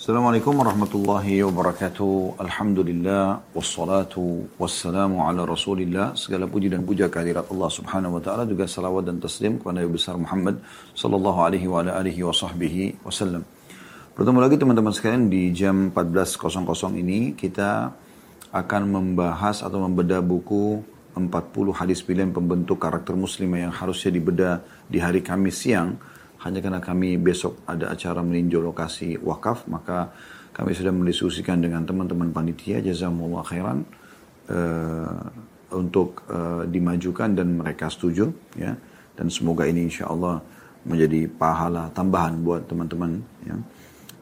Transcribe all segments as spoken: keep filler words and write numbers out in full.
Assalamualaikum warahmatullahi wabarakatuh. Alhamdulillah wassalatu wassalamu ala Rasulillah. Segala puji dan puja kehadirat Allah Subhanahu wa taala, juga salawat dan taslim kepada Nabi besar Muhammad sallallahu alaihi wa ala alihi wa sahbihi wasallam. Bertemu lagi teman-teman sekalian di jam empat belas ini kita akan membahas atau membedah buku empat puluh hadis pilihan pembentuk karakter muslimah yang harusnya dibedah di hari Kamis siang. Hanya karena kami besok ada acara meninjau lokasi wakaf, maka kami sudah mendiskusikan dengan teman-teman panitia, jazakumullah khairan, uh, untuk uh, dimajukan dan mereka setuju, ya. Dan semoga ini insya Allah menjadi pahala tambahan buat teman-teman, ya.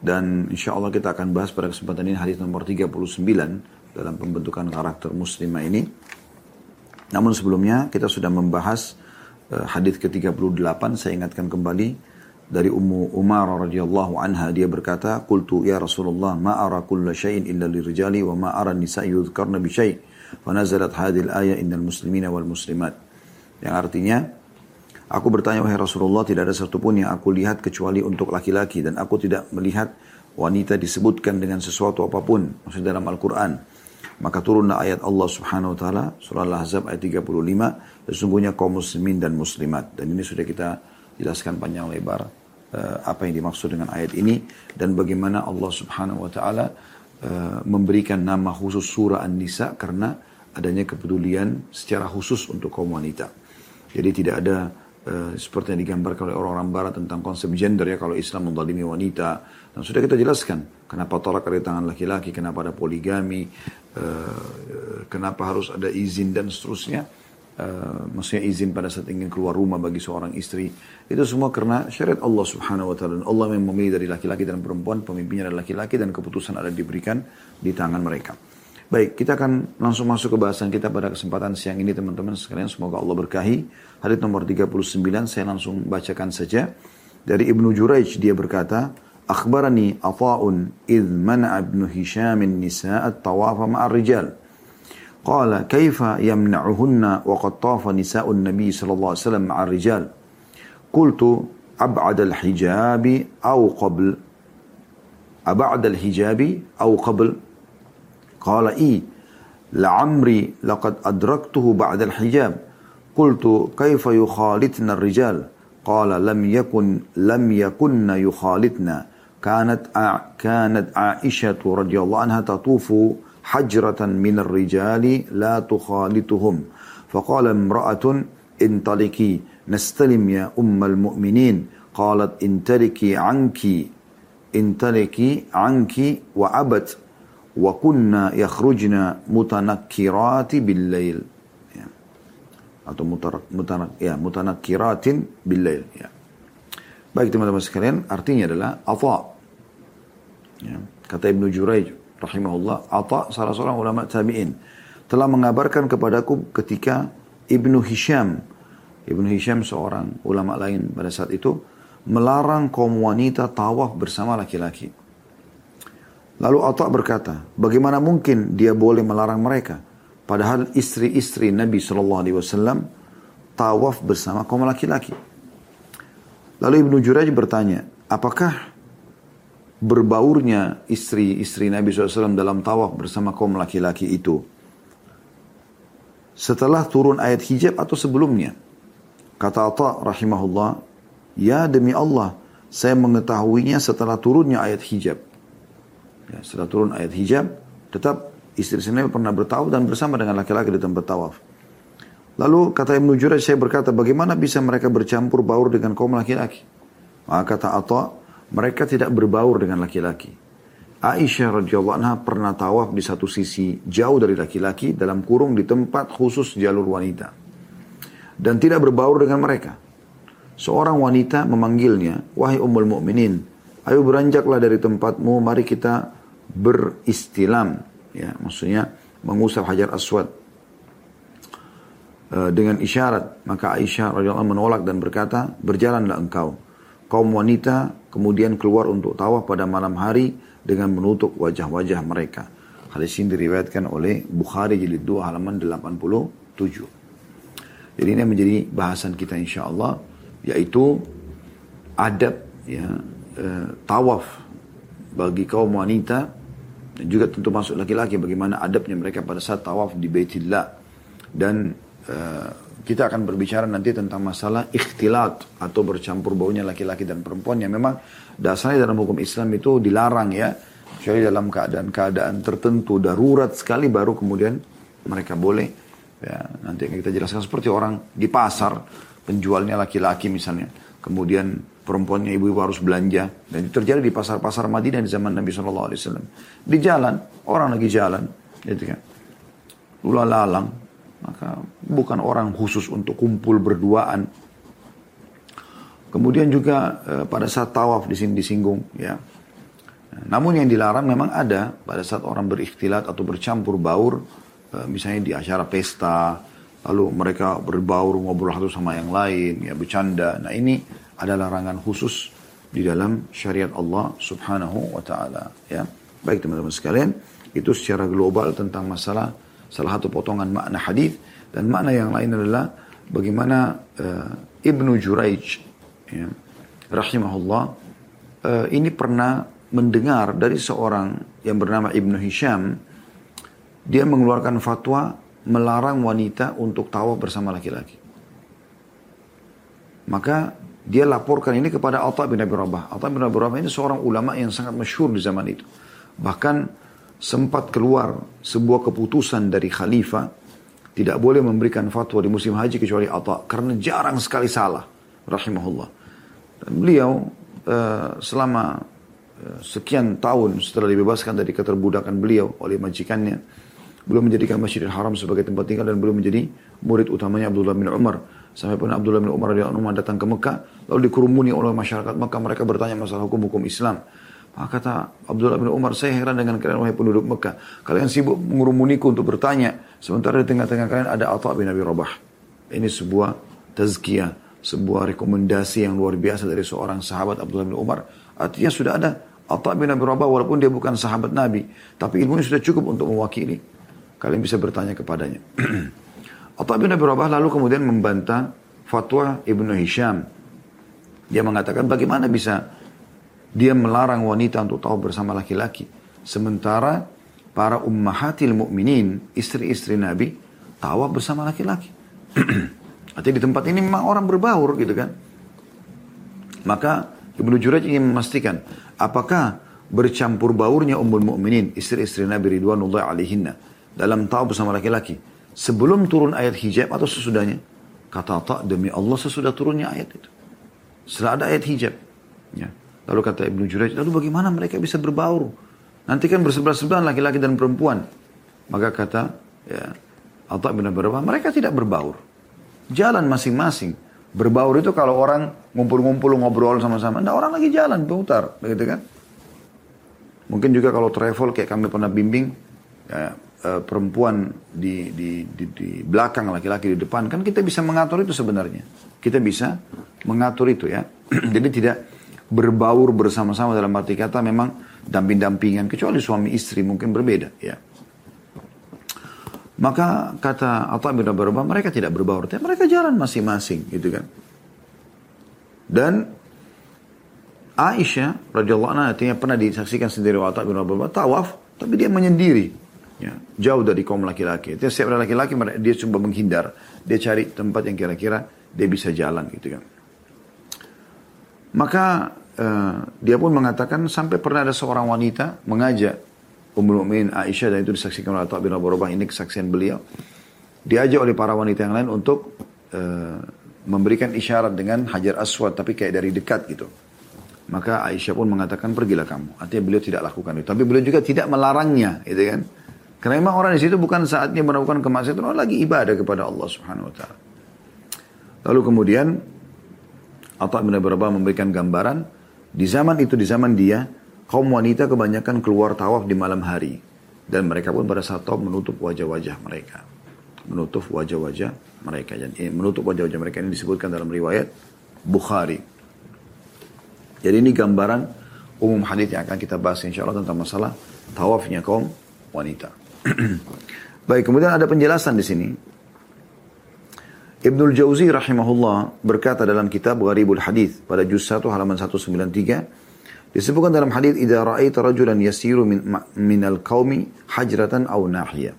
Dan insya Allah kita akan bahas pada kesempatan ini hadis nomor tiga puluh sembilan dalam pembentukan karakter muslimah ini. Namun sebelumnya kita sudah membahas uh, hadis ke tiga puluh delapan, saya ingatkan kembali. Dari Ummu Umar radhiyallahu anha, dia berkata, "Qultu ya Rasulullah, ma ara kulla syai'in illa lirijali wa ma ara an-nisa' yudhkarna bi syai'." Fa nazalat hadhil ayah innal muslimina wal muslimat. Yang artinya, aku bertanya, wahai Rasulullah, tidak ada satupun yang aku lihat kecuali untuk laki-laki, dan aku tidak melihat wanita disebutkan dengan sesuatu apapun, maksud dalam Al-Qur'an. Maka turunlah ayat Allah Subhanahu wa taala, surah Al-Ahzab ayat tiga puluh lima, sesungguhnya kaum muslimin dan muslimat. Dan ini sudah kita jelaskan panjang lebar apa yang dimaksud dengan ayat ini dan bagaimana Allah Subhanahu wa taala memberikan nama khusus surah An-Nisa karena adanya kepedulian secara khusus untuk kaum wanita. Jadi tidak ada seperti yang digambarkan oleh orang-orang barat tentang konsep gender, ya, kalau Islam menzalimi wanita. Dan sudah kita jelaskan kenapa talak ada di tangan laki-laki, kenapa ada poligami, kenapa harus ada izin dan seterusnya. Uh, maksudnya izin pada saat ingin keluar rumah bagi seorang istri, itu semua karena syariat Allah Subhanahu wa taala. Allah yang memilih dari laki-laki dan perempuan, pemimpinnya adalah laki-laki, dan keputusan ada diberikan di tangan mereka. Baik, kita akan langsung masuk ke bahasan kita pada kesempatan siang ini teman-teman sekalian, semoga Allah berkahi. Hadits nomor tiga puluh sembilan saya langsung bacakan saja. Dari Ibnu Juraij, dia berkata, "Akhbarani Ata'un idh mana Ibnu Hisham an-nisa'at tawafa ma'ar rijal." قال كيف يمنعهن وقد طاف نساء النبي صلى الله عليه وسلم مع الرجال قلت أبعد الحجاب أو قبل أبعد الحجاب أو قبل قال إي لعمري لقد أدركته بعد الحجاب قلت كيف يخالطن الرجال قال لم يكن لم يكن يخالطن كانت كانت عائشة رضي الله عنها تطوف حجرة من الرجال لا تخالطهم فقال امرأة انطلقي نستلم يا أم المؤمنين قالت انطلقي عنك انطلقي عنك وأبت وكنا يخرجن متنكرات بالليل atau mutanak ya mutanakiratin بالليل ya. Baik teman-teman sekalian, artinya adalah Atha, ya. Kata Ibnu Juraij rahimahullah, Ata', salah seorang ulama tabi'in, telah mengabarkan kepadaku ketika Ibnu Hisham, Ibnu Hisham seorang ulama lain pada saat itu, melarang kaum wanita tawaf bersama laki-laki. Lalu Ata' berkata, bagaimana mungkin dia boleh melarang mereka, padahal istri-istri Nabi shallallahu alaihi wasallam tawaf bersama kaum laki-laki. Lalu Ibnu Juraij bertanya, apakah berbaurnya istri-istri Nabi shallallahu alaihi wasallam dalam tawaf bersama kaum laki-laki itu setelah turun ayat hijab atau sebelumnya? Kata Atha' rahimahullah, ya demi Allah, saya mengetahuinya setelah turunnya ayat hijab. Ya, setelah turun ayat hijab, tetap istri-istri Nabi pernah bertawaf dan bersama dengan laki-laki di tempat tawaf. Lalu kata Ibnu Juraij, saya berkata, bagaimana bisa mereka bercampur baur dengan kaum laki-laki? Maka kata Atha', mereka tidak berbaur dengan laki-laki. Aisyah radhiyallahu anha pernah tawaf di satu sisi jauh dari laki-laki, dalam kurung di tempat khusus jalur wanita, dan tidak berbaur dengan mereka. Seorang wanita memanggilnya, wahai Ummul Mukminin, ayo beranjaklah dari tempatmu, mari kita beristilam, ya, maksudnya mengusap Hajar Aswad e, dengan isyarat. Maka Aisyah radhiyallahu anha menolak dan berkata, berjalanlah engkau. Kaum wanita kemudian keluar untuk tawaf pada malam hari dengan menutup wajah-wajah mereka. Hadis ini diriwayatkan oleh Bukhari jilid dua halaman delapan puluh tujuh. Jadi ini menjadi bahasan kita insya Allah, yaitu adab, ya, e, tawaf bagi kaum wanita, dan juga tentu masuk laki-laki, bagaimana adabnya mereka pada saat tawaf di Baitillah. Dan uh, kita akan berbicara nanti tentang masalah ikhtilat atau bercampur baunya laki-laki dan perempuan, yang memang dasarnya dalam hukum Islam itu dilarang ya, kecuali dalam keadaan-keadaan tertentu, darurat sekali baru kemudian mereka boleh ya. Nanti kita jelaskan seperti orang di pasar, penjualnya laki-laki misalnya, kemudian perempuannya ibu-ibu harus belanja. Dan itu terjadi di pasar-pasar Madinah di zaman Nabi shallallahu alaihi wasallam. Di jalan, orang lagi jalan, gitu kan, lalang, maka bukan orang khusus untuk kumpul berduaan. Kemudian juga eh, pada saat tawaf di sini disinggung, ya. Namun yang dilarang memang ada pada saat orang berikhtilat atau bercampur baur, eh, misalnya di acara pesta. Lalu mereka berbaur, ngobrol satu sama yang lain, ya bercanda. Nah ini ada larangan khusus di dalam syariat Allah subhanahu wa ta'ala. Ya. Baik teman-teman sekalian, itu secara global tentang masalah salah satu potongan makna hadis. Dan makna yang lain adalah bagaimana uh, Ibnu Juraij, ya, rahimahullah, uh, ini pernah mendengar dari seorang yang bernama Ibnu Hisham. Dia mengeluarkan fatwa melarang wanita untuk tawaf bersama laki-laki. Maka dia laporkan ini kepada Ata' bin Abi Rabah. Ata' bin Abi Rabah ini seorang ulama yang sangat masyhur di zaman itu. Bahkan sempat keluar sebuah keputusan dari khalifah, tidak boleh memberikan fatwa di musim haji kecuali Ata', karena jarang sekali salah, rahimahullah. Dan beliau selama sekian tahun setelah dibebaskan dari keterbudakan beliau oleh majikannya, belum menjadikan Masjidil Haram sebagai tempat tinggal dan belum menjadi murid utamanya Abdullah bin Umar. Sampai pun Abdullah bin Umar radhiyallahu anhu datang ke Mekah, lalu dikerumuni oleh masyarakat Mekah, mereka bertanya masalah hukum-hukum Islam. Maka kata Abdullah bin Umar, saya heran dengan kalian wahai penduduk Mekah. Kalian sibuk mengerumuniku untuk bertanya, sementara di tengah-tengah kalian ada Atha bin Abi Rabah. Ini sebuah tazkiyah, sebuah rekomendasi yang luar biasa dari seorang sahabat Abdullah bin Umar. Artinya sudah ada Atha bin Abi Rabah, walaupun dia bukan sahabat Nabi, tapi ilmunya sudah cukup untuk mewakili. Kalian bisa bertanya kepadanya. Ata' bin Abi Rabah lalu kemudian membantah fatwa Ibnu Hisham. Dia mengatakan, bagaimana bisa dia melarang wanita untuk tawaf bersama laki-laki, sementara para ummahatil mu'minin, istri-istri Nabi, tawaf bersama laki-laki. Artinya di tempat ini memang orang berbaur gitu kan. Maka Ibnu Juraij ingin memastikan, apakah bercampur baurnya Ummul Mukminin, istri-istri Nabi ridwanullahi alaihinna, dalam tawaf bersama laki-laki sebelum turun ayat hijab atau sesudahnya? Kata Ata', demi Allah sesudah turunnya ayat itu, setelah ada ayat hijab ya. Lalu kata Ibnu Juraij, lalu bagaimana mereka bisa berbaur? Nanti kan bersebelah-sebelahan laki-laki dan perempuan. Maka kata ya, Ata' bin Abi Rabah, mereka tidak berbaur, jalan masing-masing. Berbaur itu kalau orang ngumpul-ngumpul ngobrol sama-sama. Nah, orang lagi jalan berputar gitu kan. Mungkin juga kalau travel kayak kami pernah bimbing ya, Uh, perempuan di, di, di, di belakang, laki-laki di depan, kan kita bisa mengatur itu sebenarnya. Kita bisa mengatur itu ya. Jadi tidak berbaur bersama-sama dalam arti kata memang damping-dampingan, kecuali suami istri mungkin berbeda ya. Maka kata Ata' bin Abi Rabah, mereka tidak berbaur, mereka jalan masing-masing gitu kan. Dan Aisyah radhiyallahu anha artinya pernah disaksikan sendiri Ata' bin Abi Rabah tawaf, tapi dia menyendiri. Ya, jauh dari kaum laki-laki. Jadi setiap laki-laki dia coba menghindar, dia cari tempat yang kira-kira dia bisa jalan gitu kan. Maka uh, dia pun mengatakan, sampai pernah ada seorang wanita mengajak Ummul Mukminin Aisyah, dan itu disaksikan oleh Atha' bin Abi Rabah, ini kesaksian beliau, diajak oleh para wanita yang lain untuk uh, memberikan isyarat dengan hajar aswad, tapi kayak dari dekat gitu. Maka Aisyah pun mengatakan, pergilah kamu. Artinya beliau tidak lakukan itu, tapi beliau juga tidak melarangnya gitu kan. Karena memang orang di situ bukan saatnya melakukan kemaksiatan, orang lagi ibadah kepada Allah Subhanahu wa taala. Lalu kemudian Atha' bin Abi Rabah memberikan gambaran di zaman itu, di zaman dia, kaum wanita kebanyakan keluar tawaf di malam hari, dan mereka pun pada saat tawaf menutup wajah-wajah mereka. Menutup wajah-wajah mereka. Jadi menutup wajah-wajah mereka ini disebutkan dalam riwayat Bukhari. Jadi ini gambaran umum hadis yang akan kita bahas insyaallah tentang masalah tawafnya kaum wanita. Baik, kemudian ada penjelasan di sini. Ibnul Jauzi rahimahullah berkata dalam kitab Gharibul Hadith pada juz satu halaman seratus sembilan puluh tiga, Disebutkan dalam hadis idza ra'aita rajulan yasiru min minal qaumi hajratan aw nahiya.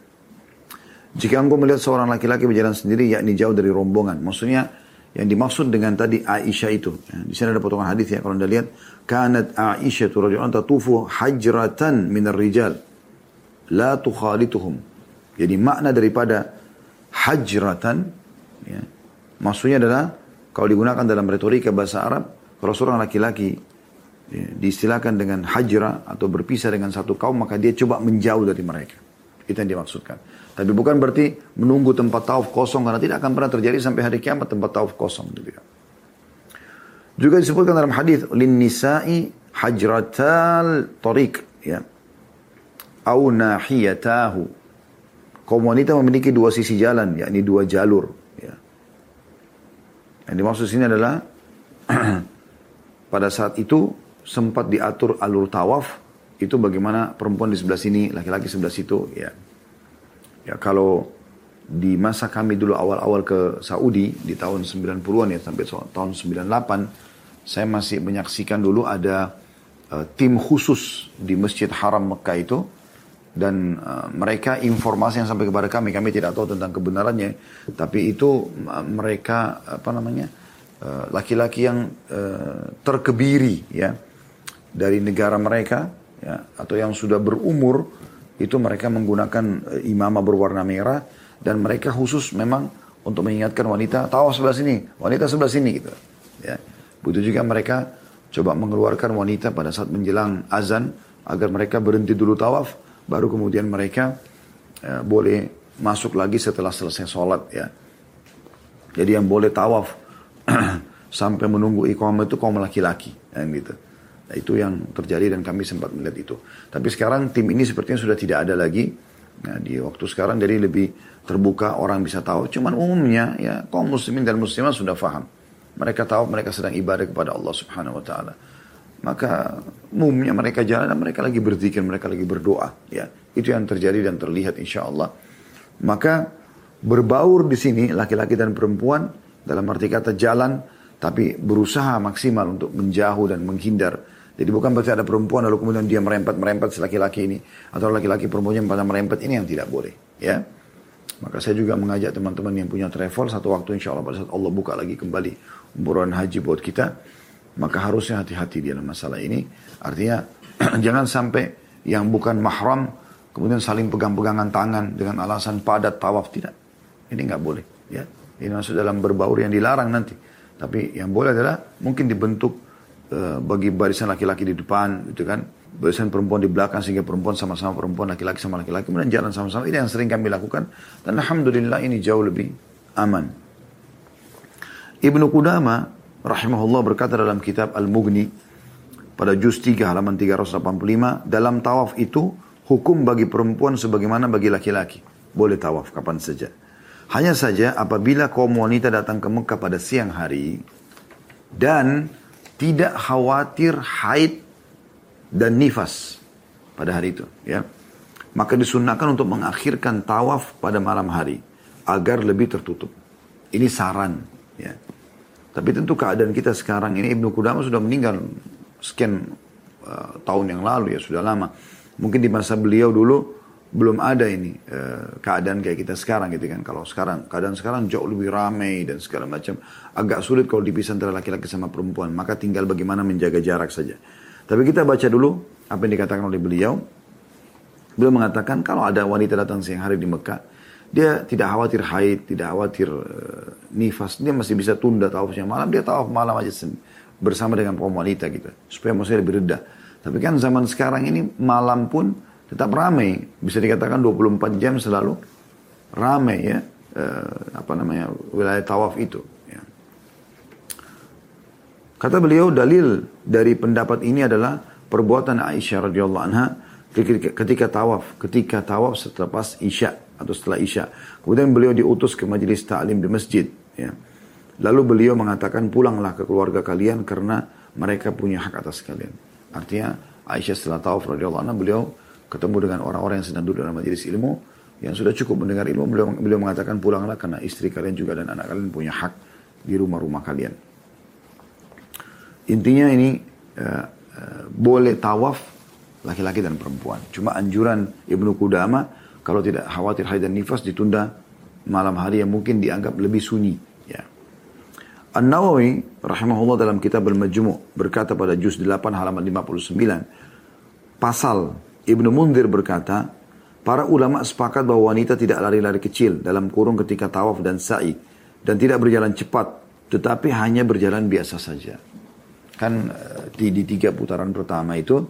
Jika engkau melihat seorang laki-laki berjalan sendiri yakni jauh dari rombongan. Maksudnya yang dimaksud dengan tadi Aisyah itu. Ya, di sini ada potongan hadis ya kalau Anda lihat kanat Aisyah rajulan tatufu hajratan minar rijal la tukhalituhum. Jadi makna daripada hajratan ya, maksudnya adalah kalau digunakan dalam retorika bahasa Arab kalau seorang laki-laki ya, diistilahkan dengan hajra atau berpisah dengan satu kaum, maka dia coba menjauh dari mereka. Itu yang dimaksudkan. Tapi bukan berarti menunggu tempat tauf kosong, karena tidak akan pernah terjadi sampai hari kiamat tempat tauf kosong. Juga disebutkan dalam hadis lin nisa'i hajratal tariq ya au nahiyatahu. Kaum wanita memiliki dua sisi jalan, yakni dua jalur ya. Yang dimaksud sini adalah pada saat itu sempat diatur alur tawaf itu bagaimana perempuan di sebelah sini, laki-laki sebelah situ ya. Ya kalau di masa kami dulu awal-awal ke Saudi di tahun sembilan puluhan ya sampai tahun sembilan puluh delapan saya masih menyaksikan dulu ada uh, tim khusus di Masjid Haram Mekah itu dan uh, mereka informasi yang sampai kepada kami kami tidak tahu tentang kebenarannya tapi itu uh, mereka apa namanya uh, laki-laki yang uh, terkebiri ya dari negara mereka ya, atau yang sudah berumur itu mereka menggunakan uh, imamah berwarna merah dan mereka khusus memang untuk mengingatkan wanita tawaf sebelah sini, wanita sebelah sini gitu ya. Begitu juga mereka coba mengeluarkan wanita pada saat menjelang azan agar mereka berhenti dulu tawaf baru kemudian mereka uh, boleh masuk lagi setelah selesai sholat ya. Jadi yang boleh tawaf sampai menunggu iqamah itu kaum laki-laki yang gitu. Nah, itu yang terjadi dan kami sempat melihat itu. Tapi sekarang tim ini sepertinya sudah tidak ada lagi. Nah, di waktu sekarang jadi lebih terbuka, orang bisa tahu. Cuman umumnya ya kaum muslimin dan muslimah sudah faham. Mereka tahu mereka sedang ibadah kepada Allah Subhanahu Wa Taala. Maka umumnya mereka jalan, mereka lagi berzikir, mereka lagi berdoa. Ya, itu yang terjadi dan terlihat insya Allah. Maka berbaur di sini laki-laki dan perempuan dalam arti kata jalan, tapi berusaha maksimal untuk menjauh dan menghindar. Jadi bukan berarti ada perempuan lalu kemudian dia merempet-merempet si laki-laki ini. Atau laki-laki perempuannya pada merempet, ini yang tidak boleh. Ya, maka saya juga mengajak teman-teman yang punya travel. Satu waktu insya Allah pada saat Allah buka lagi kembali umroh haji buat kita. Maka harusnya hati-hati dalam masalah ini. Artinya jangan sampai yang bukan mahram kemudian saling pegang-pegangan tangan dengan alasan padat tawaf. Tidak. Ini nggak boleh. Ya, ini masuk dalam berbaur yang dilarang nanti. Tapi yang boleh adalah mungkin dibentuk bagi barisan laki-laki di depan gitu kan, barisan perempuan di belakang sehingga perempuan sama-sama perempuan, laki-laki sama laki-laki kemudian jalan sama-sama, ini yang sering kami lakukan dan Alhamdulillah ini jauh lebih aman. Ibnu Qudama rahimahullah berkata dalam kitab Al-Mughni pada juz tiga halaman tiga ratus delapan puluh lima, dalam tawaf itu hukum bagi perempuan sebagaimana bagi laki-laki, boleh tawaf kapan saja, hanya saja apabila kaum wanita datang ke Mekah pada siang hari dan tidak khawatir haid dan nifas pada hari itu. Ya. Maka disunahkan untuk mengakhirkan tawaf pada malam hari. Agar lebih tertutup. Ini saran. Ya. Tapi tentu keadaan kita sekarang ini, Ibnu Qudama sudah meninggal sekian uh, tahun yang lalu. Ya sudah lama. Mungkin di masa beliau dulu belum ada ini uh, keadaan kayak kita sekarang gitu kan. Kalau sekarang, keadaan sekarang jauh lebih ramai dan segala macam. Agak sulit kalau dipisah antara laki-laki sama perempuan. Maka tinggal bagaimana menjaga jarak saja. Tapi kita baca dulu apa yang dikatakan oleh beliau. Beliau mengatakan kalau ada wanita datang siang hari di Mekah, dia tidak khawatir haid, tidak khawatir uh, nifas. Dia masih bisa tunda tawafnya malam. Dia tawaf malam aja bersama dengan kaum wanita gitu. Supaya maksudnya lebih reda. Tapi kan zaman sekarang ini malam pun tetap ramai. Bisa dikatakan dua puluh empat jam selalu ramai ya. Uh, apa namanya wilayah tawaf itu. Kata beliau, dalil dari pendapat ini adalah perbuatan Aisyah radhiyallahu anha ketika tawaf, ketika tawaf setelah pas Isya atau setelah Isya. Kemudian beliau diutus ke majelis ta'lim di masjid. Ya. Lalu beliau mengatakan, pulanglah ke keluarga kalian karena mereka punya hak atas kalian. Artinya Aisyah setelah tawaf radhiyallahu anha beliau ketemu dengan orang-orang yang sedang duduk dalam majelis ilmu yang sudah cukup mendengar ilmu. Beliau, beliau mengatakan, pulanglah karena istri kalian juga dan anak kalian punya hak di rumah-rumah kalian. Intinya ini uh, uh, boleh tawaf laki-laki dan perempuan. Cuma anjuran Ibnu Qudama, kalau tidak khawatir haid dan nifas, ditunda malam hari yang mungkin dianggap lebih sunyi. Ya. An-Nawawi rahimahullah dalam kitab Al-Majmu' berkata pada juz delapan halaman lima puluh sembilan, pasal Ibnu Mundhir berkata, para ulama sepakat bahwa wanita tidak lari-lari kecil dalam kurung ketika tawaf dan sa'i, dan tidak berjalan cepat, tetapi hanya berjalan biasa saja. Kan di, di tiga putaran pertama itu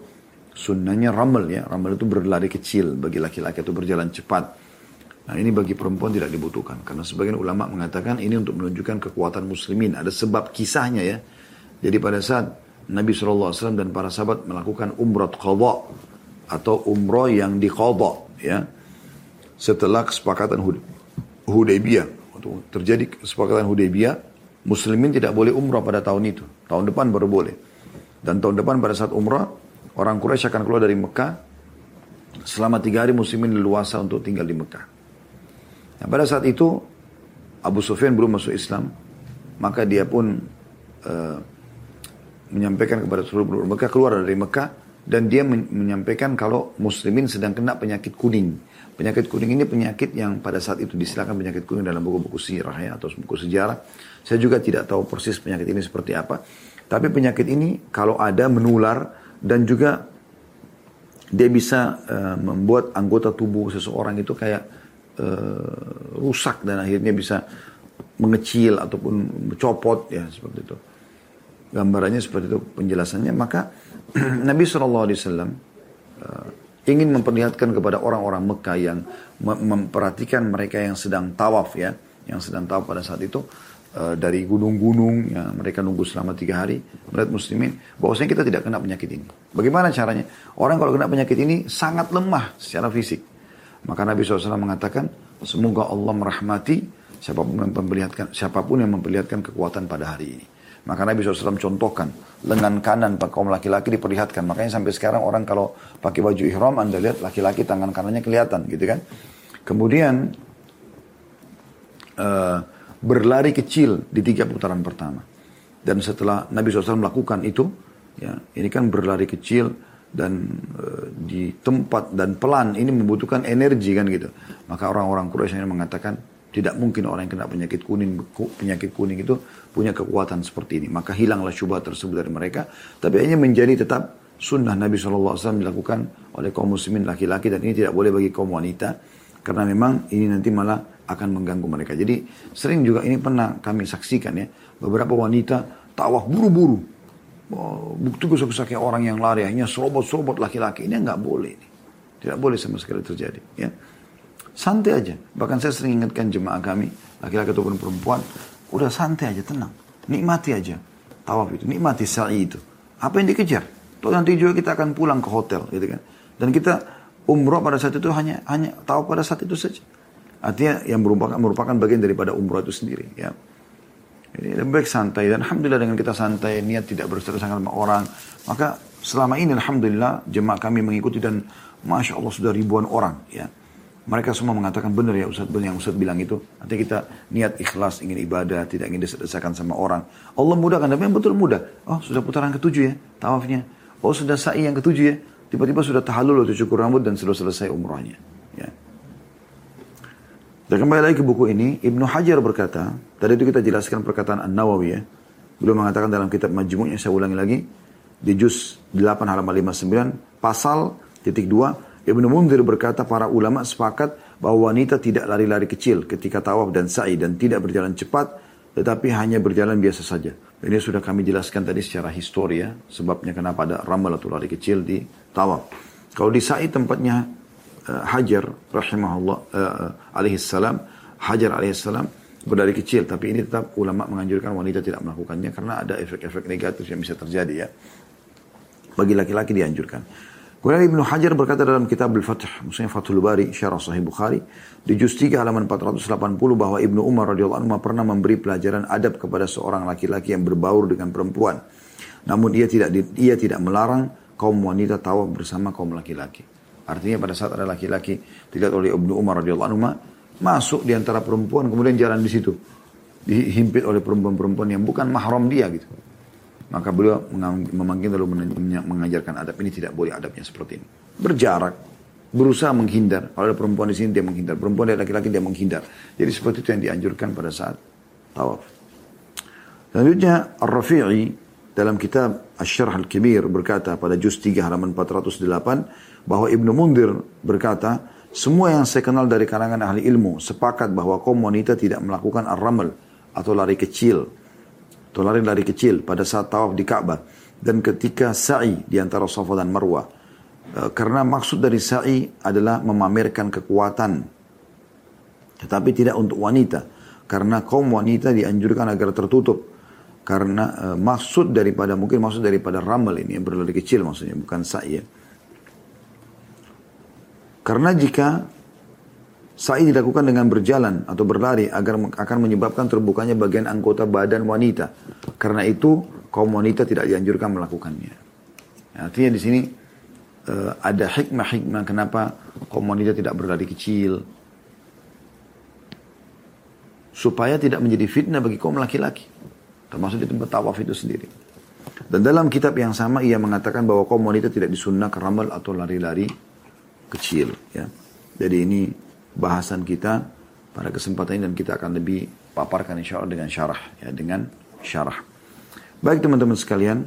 sunnahnya ramal ya, ramal itu berlari kecil, bagi laki-laki itu berjalan cepat. Nah, ini bagi perempuan tidak dibutuhkan. Karena sebagian ulama mengatakan ini untuk menunjukkan kekuatan muslimin. Ada sebab kisahnya ya. Jadi pada saat Nabi shallallahu alaihi wasallam dan para sahabat melakukan umrah qadha atau umrah yang diqadha ya, setelah kesepakatan Hudaybiyah. Terjadi kesepakatan Hudaybiyah, muslimin tidak boleh umrah pada tahun itu. Tahun depan baru boleh. Dan tahun depan pada saat umrah, orang Quraisy akan keluar dari Mekah. Selama tiga hari muslimin leluasa untuk tinggal di Mekah. Nah, pada saat itu Abu Sufyan belum masuk Islam, maka dia pun uh, menyampaikan kepada seluruh penduduk Mekah, keluar dari Mekah, dan dia men- menyampaikan kalau muslimin sedang kena penyakit kuning. Penyakit kuning ini penyakit yang pada saat itu disilakan penyakit kuning dalam buku-buku sirah ya, atau buku sejarah. Saya juga tidak tahu persis penyakit ini seperti apa, tapi penyakit ini kalau ada menular, dan juga dia bisa uh, membuat anggota tubuh seseorang itu kayak Uh, rusak, dan akhirnya bisa mengecil ataupun copot ya, seperti itu gambarannya, seperti itu penjelasannya. Maka Nabi shallallahu alaihi wasallam uh, ingin memperlihatkan kepada orang-orang Mekah yang mem- memperhatikan mereka yang sedang tawaf ya, yang sedang tawaf pada saat itu uh, dari gunung-gunung ya, mereka nunggu selama tiga hari, melihat muslimin bahwasanya kita tidak kena penyakit ini. Bagaimana caranya? Orang kalau kena penyakit ini sangat lemah secara fisik. Maka Nabi shallallahu alaihi wasallam mengatakan, semoga Allah merahmati siapapun yang memperlihatkan, siapapun yang memperlihatkan kekuatan pada hari ini. Maka Nabi shallallahu alaihi wasallam contohkan, lengan kanan pakai kaum laki-laki diperlihatkan. Makanya sampai sekarang orang kalau pakai baju ihram, Anda lihat laki-laki tangan kanannya kelihatan, gitu kan. Kemudian uh, berlari kecil di tiga putaran pertama. Dan setelah Nabi shallallahu alaihi wasallam melakukan itu, ya, ini kan berlari kecil, dan e, di tempat dan pelan, ini membutuhkan energi kan gitu. Maka orang-orang Quraisy yang mengatakan tidak mungkin orang yang kena penyakit kuning penyakit kuning itu punya kekuatan seperti ini. Maka hilanglah syubhat tersebut dari mereka, tapi hanya menjadi tetap sunnah Nabi shallallahu alaihi wasallam dilakukan oleh kaum muslimin laki-laki, dan ini tidak boleh bagi kaum wanita, karena memang ini nanti malah akan mengganggu mereka. Jadi sering juga ini pernah kami saksikan ya, beberapa wanita tawaf buru-buru. Oh, bukti kesak-kesaknya orang yang lari, hanya serobot-serobot laki-laki. Ini nggak boleh. Ini. Tidak boleh sama sekali terjadi. Ya. Santai aja. Bahkan saya sering ingatkan jemaah kami, laki-laki ataupun perempuan, udah santai aja, tenang. Nikmati aja tawaf itu. Nikmati sa'i itu. Apa yang dikejar? Tuh, nanti juga kita akan pulang ke hotel. Gitu kan. Dan kita umroh pada saat itu hanya hanya tawaf pada saat itu saja. Artinya yang merupakan, merupakan bagian daripada umroh itu sendiri. Ya. Jadi lebih baik santai, dan alhamdulillah dengan kita santai, niat tidak berseterusan sama orang. Maka selama ini alhamdulillah jemaah kami mengikuti, dan masya Allah sudah ribuan orang ya. Mereka semua mengatakan benar ya Ustaz, benar yang Ustaz bilang itu. Nanti kita niat ikhlas, ingin ibadah, tidak ingin disedesakan sama orang. Allah mudahkan, tapi yang betul mudah. Oh sudah putaran ketujuh ya tawafnya. Oh sudah sa'i yang ketujuh ya. Tiba-tiba sudah tahallul atau cukur rambut, dan sudah selesai umrahnya. Ya. Dan kembali lagi ke buku ini, Ibnu Hajar berkata, tadi itu kita jelaskan perkataan An-Nawawi ya. Beliau mengatakan dalam kitab Majmu'nya, saya ulangi lagi, di juz delapan halaman lima puluh sembilan, pasal titik dua, Ibnu Mundhir berkata, para ulama sepakat bahwa wanita tidak lari-lari kecil ketika tawaf dan sa'i, dan tidak berjalan cepat, tetapi hanya berjalan biasa saja. Ini sudah kami jelaskan tadi secara histori ya, sebabnya kenapa ada ramal atau lari kecil di tawaf. Kalau di sa'i tempatnya Hajar rahimahullah uh, alaihissalam, Hajar alaihissalam berlari kecil, tapi ini tetap ulama menganjurkan wanita tidak melakukannya karena ada efek-efek negatif yang bisa terjadi ya. Bagi laki-laki dianjurkan. Kemudian Ibnu Hajar berkata dalam kitab Al-Fath, maksudnya Fathul Bari, syarah Sahih Bukhari, di juz tiga halaman empat ratus delapan puluh, bahwa Ibnu Umar radhiyallahu anhu pernah memberi pelajaran adab kepada seorang laki-laki yang berbaur dengan perempuan. Namun ia tidak ia tidak melarang kaum wanita tawaf bersama kaum laki-laki. Artinya pada saat ada laki-laki dilihat oleh Ibnu Umar radhiyallahu anhu masuk di antara perempuan, kemudian jalan di situ, dihimpit oleh perempuan-perempuan yang bukan mahram dia gitu. Maka beliau memanggil lalu mengajarkan adab ini, tidak boleh adabnya seperti ini. Berjarak, berusaha menghindar. Kalau ada perempuan di sini dia menghindar, perempuan ada laki-laki dia menghindar. Jadi seperti itu yang dianjurkan pada saat tawaf. Selanjutnya Al-Rafi'i dalam kitab Asy-Syarh Al-Kabir berkata pada juz tiga halaman empat ratus delapan bahwa Ibnu Mundhir berkata, semua yang saya kenal dari kalangan ahli ilmu sepakat bahwa kaum wanita tidak melakukan ar-ramal atau lari kecil atau lari-lari kecil pada saat tawaf di Ka'bah dan ketika sa'i di antara Safa dan Marwah, e, karena maksud dari sa'i adalah memamerkan kekuatan, tetapi tidak untuk wanita, karena kaum wanita dianjurkan agar tertutup. Karena e, maksud daripada mungkin maksud daripada ramal ini, berlari kecil maksudnya, bukan sa'i ya. Karena jika sa'i dilakukan dengan berjalan atau berlari agar akan menyebabkan terbukanya bagian anggota badan wanita. Karena itu kaum wanita tidak dianjurkan melakukannya. Artinya di sini ada hikmah-hikmah kenapa kaum wanita tidak berlari kecil, supaya tidak menjadi fitnah bagi kaum laki-laki, termasuk di tempat tawaf itu sendiri. Dan dalam kitab yang sama ia mengatakan bahwa kaum wanita tidak disunnahkan ramal atau lari-lari kecil. Ya. Jadi ini bahasan kita pada kesempatan ini, dan kita akan lebih paparkan insya Allah dengan syarah ya, dengan syarah. Baik teman-teman sekalian,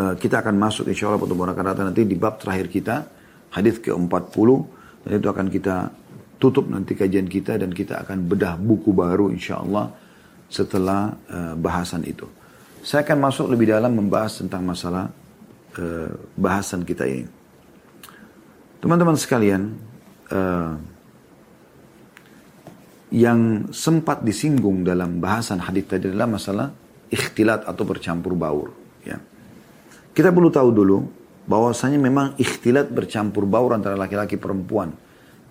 uh, kita akan masuk insya Allah nanti di bab terakhir kita, hadis ke empat puluh, dan itu akan kita tutup nanti kajian kita, dan kita akan bedah buku baru insya Allah setelah uh, bahasan itu. Saya akan masuk lebih dalam membahas tentang masalah uh, bahasan kita ini. Teman-teman sekalian, Uh, yang sempat disinggung dalam bahasan hadis tadi adalah masalah ikhtilat atau bercampur baur. Ya. Kita perlu tahu dulu bahwasanya memang ikhtilat bercampur baur antara laki-laki perempuan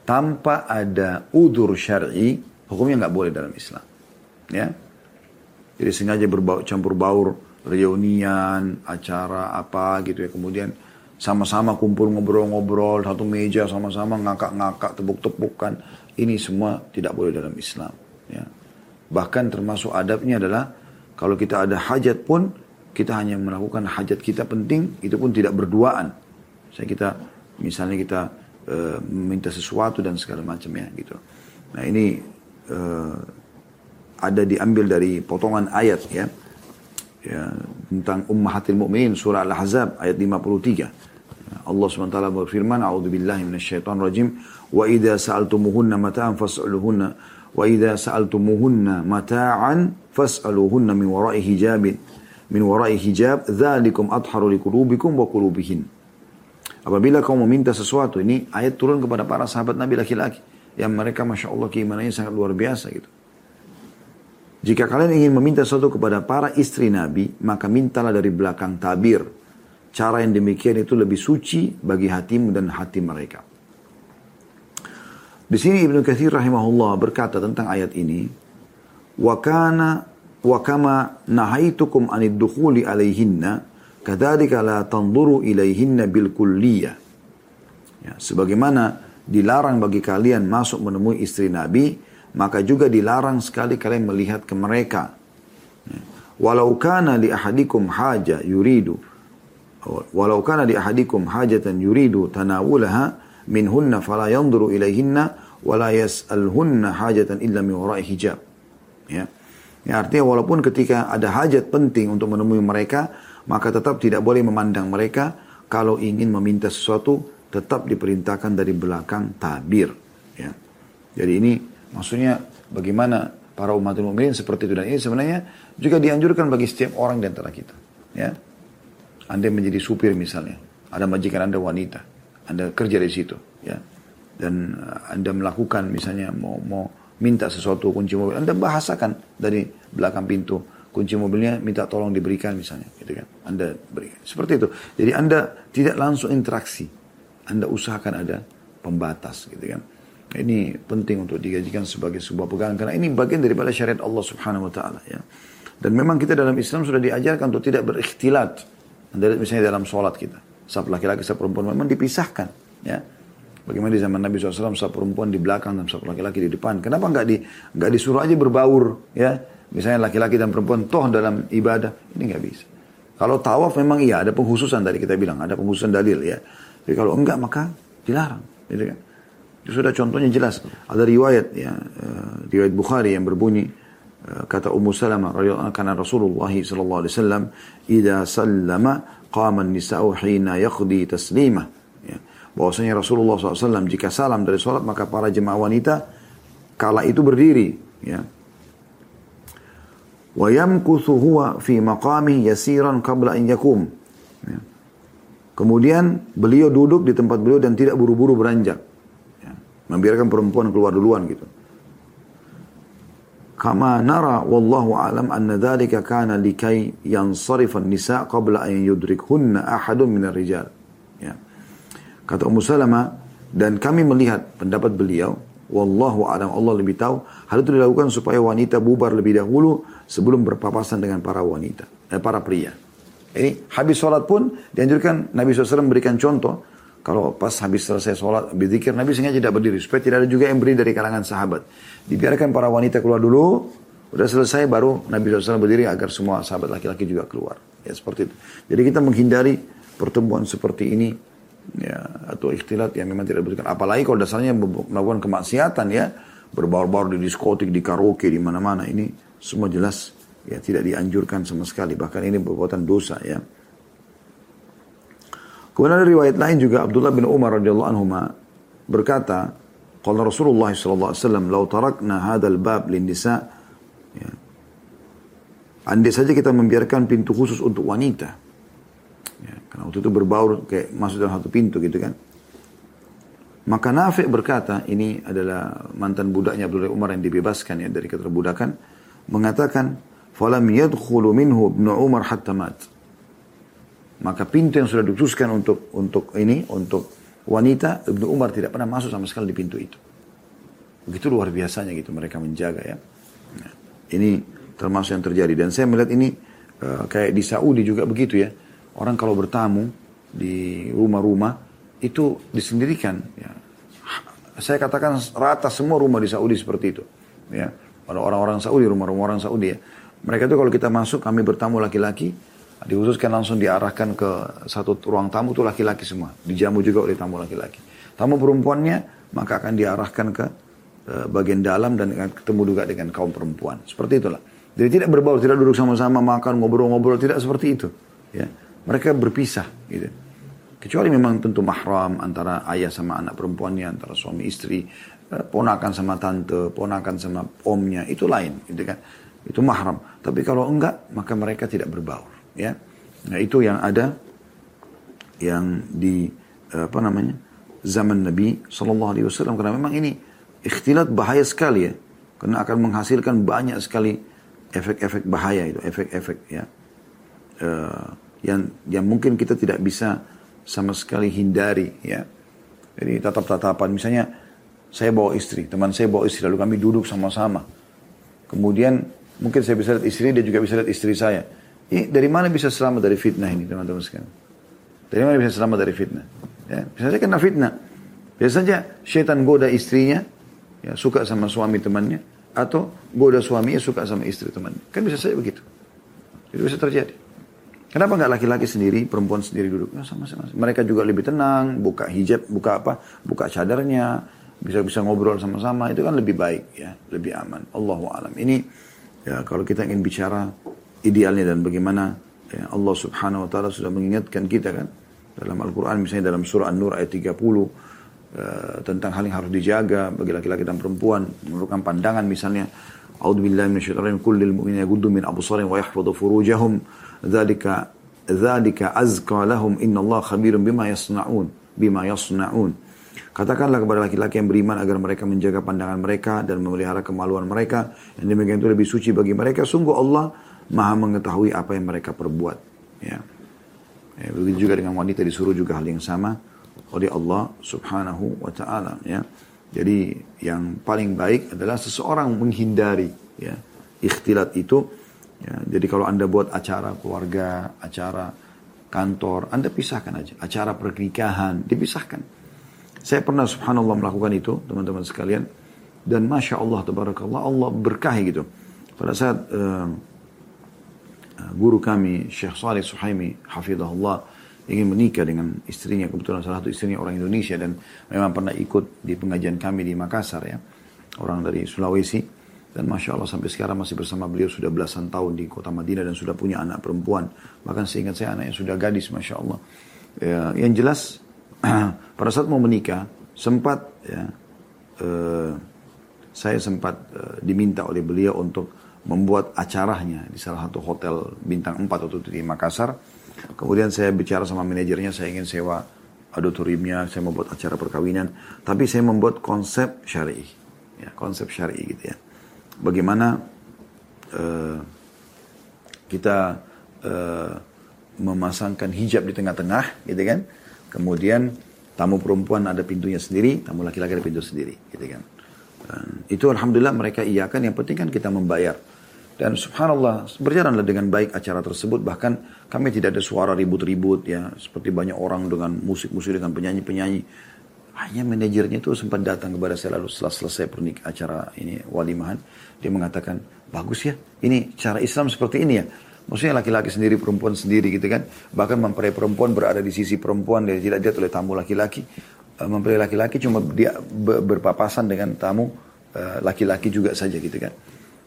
tanpa ada udzur syar'i hukumnya nggak boleh dalam Islam. Ya. Jadi sengaja bercampur baur reunian, acara apa gitu ya, kemudian sama-sama kumpul ngobrol-ngobrol, satu meja sama-sama ngakak-ngakak, tepuk-tepukan. Ini semua tidak boleh dalam Islam. Ya. Bahkan termasuk adabnya adalah, kalau kita ada hajat pun, kita hanya melakukan hajat kita penting, itu pun tidak berduaan. Misalnya kita, misalnya kita e, minta sesuatu dan segala macamnya gitu. Nah ini e, ada diambil dari potongan ayat ya. ya tentang Ummahatil Mukminin surah Al-Ahzab ayat lima puluh tiga. Allah subhanahu wa taala berfirman, a'udzubillahi minasyaitonirrajim, wa idza sa'altumuhunna mata'an fas'aluhunna wa idza sa'altumuhunna mata'an fas'aluhunna min wara'i hijabin min wara'i hijab dzalikum atharu liqulubikum wa qulubihin. Apabila kamu meminta sesuatu, ini ayat turun kepada para sahabat Nabi laki-laki yang mereka masyaallah keimanannya sangat luar biasa gitu. Jika kalian ingin meminta sesuatu kepada para istri Nabi, maka mintalah dari belakang tabir. Cara yang demikian itu lebih suci bagi hatimu dan hati mereka. Di sini Ibnu Katsir rahimahullah berkata tentang ayat ini, wa kana wa kama nahaitukum anid dukhuli alaihinna kadzalika la tanzuru ilaihinna bil kulliyah. Ya, sebagaimana dilarang bagi kalian masuk menemui istri Nabi, maka juga dilarang sekali kalian melihat ke mereka. Walau kana li ahadikum haja yuridu, walau kana li ahadikum hajatan yuridu tanawulaha minhunna fala yanzuru ilaihinna wala yas'alhunna hajatan illa min wara'i hijab. Ya. Ya, artinya walaupun ketika ada hajat penting untuk menemui mereka, maka tetap tidak boleh memandang mereka. Kalau ingin meminta sesuatu, tetap diperintahkan dari belakang tabir. Ya. Jadi ini maksudnya bagaimana para umatul mukminin seperti itu, dan ini sebenarnya juga dianjurkan bagi setiap orang di antara kita. Ya, Anda menjadi supir misalnya, ada majikan Anda wanita, Anda kerja di situ, ya, dan Anda melakukan misalnya mau mau minta sesuatu kunci mobil, Anda bahasakan dari belakang pintu, kunci mobilnya minta tolong diberikan misalnya, gitu kan? Anda berikan seperti itu. Jadi Anda tidak langsung interaksi, Anda usahakan ada pembatas, gitu kan? Ini penting untuk digajikan sebagai sebuah pegangan, karena ini bagian daripada syariat Allah subhanahu wa ta'ala ya. Dan memang kita dalam Islam sudah diajarkan untuk tidak berikhtilat. Dari misalnya dalam sholat kita, saf laki-laki, saf perempuan memang dipisahkan ya. Bagaimana di zaman Nabi shallallahu alaihi wasallam saf perempuan di belakang dan saf laki-laki di depan. Kenapa enggak di enggak disuruh aja berbaur ya, Misalnya laki-laki dan perempuan toh dalam ibadah, ini nggak bisa. Kalau tawaf memang iya, ada penghususan tadi kita bilang, ada penghususan dalil ya. Jadi kalau enggak maka dilarang. Gitu kan? Sudah contohnya jelas. Ada riwayat ya, riwayat Bukhari yang berbunyi kata Ummu Salamah radhiyallahu anha, kana Rasulullah sallallahu alaihi wasallam idza sallama qama an-nisa'u hina yaqdi taslimah. Ya. Bahwasanya Rasulullah sallallahu alaihi wasallam jika salam dari salat maka para jemaah wanita kala itu berdiri ya. Wa yamkuthu huwa fi maqamihi yasiran qabla an yakum. Ya. Kemudian beliau duduk di tempat beliau dan tidak buru-buru beranjak. Ya. Membiarkan perempuan keluar duluan gitu. Kama nara wallahu alam anna dhalika kana likay yansarifa an-nisa qabla an yudrikhunna ahadun minar rijal. Ya. Kata Ummu Salamah, dan kami melihat pendapat beliau, wallahu a'lam, Allah lebih tahu, hal itu dilakukan supaya wanita bubar lebih dahulu sebelum berpapasan dengan para wanita, eh, para pria. Ini habis sholat pun dianjurkan. Nabi shallallahu alaihi wasallam memberikan contoh, kalau pas habis selesai sholat, habis zikir, Nabi sengaja tidak berdiri supaya tidak ada juga yang berdiri dari kalangan sahabat. Dibiarkan para wanita keluar dulu, udah selesai baru Nabi shallallahu alaihi wasallam berdiri agar semua sahabat laki-laki juga keluar. Ya seperti itu. Jadi kita menghindari pertemuan seperti ini ya, atau ikhtilat yang memang tidak dibutuhkan. Apalagi kalau dasarnya melakukan kemaksiatan ya, berbaur-baur di diskotik, di karaoke, di mana-mana, ini semua jelas ya tidak dianjurkan sama sekali, bahkan ini perbuatan dosa ya. Kemudian ada riwayat lain juga, Abdullah bin Umar radhiyallahu anhuma berkata, qala Rasulullah sallallahu alaihi wasallam, "Lau tarakna hadzal bab lin-nisa" ya. Andai saja kita membiarkan pintu khusus untuk wanita. Ya, karena waktu itu berbaur kayak masuk dalam satu pintu gitu kan. Maka Nafi' berkata, ini adalah mantan budaknya Abdullah Umar yang dibebaskan ya dari keterbudakan, mengatakan, "Falam yadkhulu minhu Ibnu Umar hatta mat." Maka pintu yang sudah dikhususkan untuk untuk ini, untuk wanita, Ibnu Umar tidak pernah masuk sama sekali di pintu itu. Begitu luar biasanya gitu mereka menjaga ya. Nah, ini termasuk yang terjadi, dan saya melihat ini uh, kayak di Saudi juga begitu ya. Orang kalau bertamu di rumah-rumah itu disendirikan. Ya. Saya katakan rata semua rumah di Saudi seperti itu. Ya. Pada orang-orang Saudi, rumah-rumah orang Saudi ya. Mereka itu kalau kita masuk, kami bertamu laki-laki, dikhususkan langsung diarahkan ke satu ruang tamu itu laki-laki semua. Dijamu juga oleh tamu laki-laki. Tamu perempuannya maka akan diarahkan ke uh, bagian dalam dan akan ketemu juga dengan kaum perempuan. Seperti itulah. Jadi tidak berbaur, tidak duduk sama-sama, makan, ngobrol-ngobrol, tidak seperti itu. Ya. Mereka berpisah gitu. Kecuali memang tentu mahram, antara ayah sama anak perempuannya, antara suami istri, ponakan sama tante, ponakan sama omnya, itu lain gitu kan. Itu mahram. Tapi kalau enggak maka mereka tidak berbaur ya. Nah, itu yang ada yang di apa namanya? zaman Nabi sallallahu alaihi wasallam, karena memang ini ikhtilat bahaya sekali ya. Karena akan menghasilkan banyak sekali efek-efek bahaya itu, efek-efek ya. Uh, yang yang mungkin kita tidak bisa sama sekali hindari ya. Jadi tatap-tatapan, misalnya saya bawa istri, teman saya bawa istri, lalu kami duduk sama-sama. Kemudian mungkin saya bisa lihat istri, dia juga bisa lihat istri saya. Ini dari mana bisa selamat dari fitnah ini, teman-teman sekalian? Dari mana bisa selamat dari fitnah? Ya, biasanya kena fitnah. Biasanya syaitan goda istrinya, ya, suka sama suami temannya, atau goda suaminya suka sama istri temannya. Kan bisa saja begitu. Itu bisa terjadi. Kenapa nggak laki-laki sendiri, perempuan sendiri duduk? Nah, sama-sama. Mereka juga lebih tenang, buka hijab, buka apa, buka cadarnya, bisa-bisa ngobrol sama-sama. Itu kan lebih baik, ya, lebih aman. Allahu a'lam. Ini, ya, kalau kita ingin bicara idealnya dan bagaimana ya, Allah Subhanahu Wa Taala sudah mengingatkan kita kan dalam Al-Quran, misalnya dalam surah An-Nur ayat tiga puluh uh, tentang hal yang harus dijaga bagi laki-laki dan perempuan, menurunkan pandangan misalnya. A'udzubillahi minasyaitonir rajim, kullil mu'minina yaghuddu min absarihim wa yahfazu furujahum dzalika dzalika azka lahum innallaha khabirum bima yasnaun bima yasnaun. Katakanlah kepada laki-laki yang beriman agar mereka menjaga pandangan mereka dan memelihara kemaluan mereka, yang demikian itu lebih suci bagi mereka, sungguh Allah Maha mengetahui apa yang mereka perbuat ya. Ya, begitu juga dengan wanita disuruh juga hal yang sama oleh Allah Subhanahu wa taala ya. Jadi yang paling baik adalah seseorang menghindari ya, ikhtilat itu. Ya, jadi kalau Anda buat acara keluarga, acara kantor, Anda pisahkan aja. Acara pernikahan, dipisahkan. Saya pernah subhanallah melakukan itu, teman-teman sekalian. Dan Masya Allah, tabarakallah, Allah berkahi gitu. Pada saat uh, guru kami Syekh Salih Suhaimi hafizahullah ingin menikah dengan istrinya, kebetulan salah satu istrinya orang Indonesia dan memang pernah ikut di pengajian kami di Makassar ya, orang dari Sulawesi, dan Masya Allah sampai sekarang masih bersama beliau sudah belasan tahun di kota Madinah dan sudah punya anak perempuan, bahkan seingat saya anaknya sudah gadis Masya Allah. Ya, yang jelas pada saat mau menikah sempat ya, eh, saya sempat eh, diminta oleh beliau untuk membuat acaranya di salah satu hotel bintang empat waktu itu di Makassar. Kemudian saya bicara sama manajernya, saya ingin sewa auditoriumnya, saya membuat acara perkawinan, tapi saya membuat konsep syar'i, ya, konsep syar'i gitu ya. Bagaimana uh, kita uh, memasangkan hijab di tengah-tengah, gitu kan? Kemudian tamu perempuan ada pintunya sendiri, tamu laki-laki ada pintu sendiri, gitu kan? Dan itu alhamdulillah mereka iakan, yang penting kan kita membayar. Dan subhanallah berjalanlah dengan baik acara tersebut, bahkan kami tidak ada suara ribut-ribut ya, seperti banyak orang dengan musik-musik, dengan penyanyi-penyanyi. Hanya manajernya itu sempat datang kepada saya lalu setelah selesai pernik acara ini walimahan, dia mengatakan, bagus ya, ini cara Islam seperti ini ya. Maksudnya laki-laki sendiri, perempuan sendiri gitu kan. Bahkan mempelai perempuan berada di sisi perempuan, dia tidak dilihat oleh tamu laki-laki. Mempelai laki-laki cuma dia berpapasan dengan tamu laki-laki juga saja gitu kan.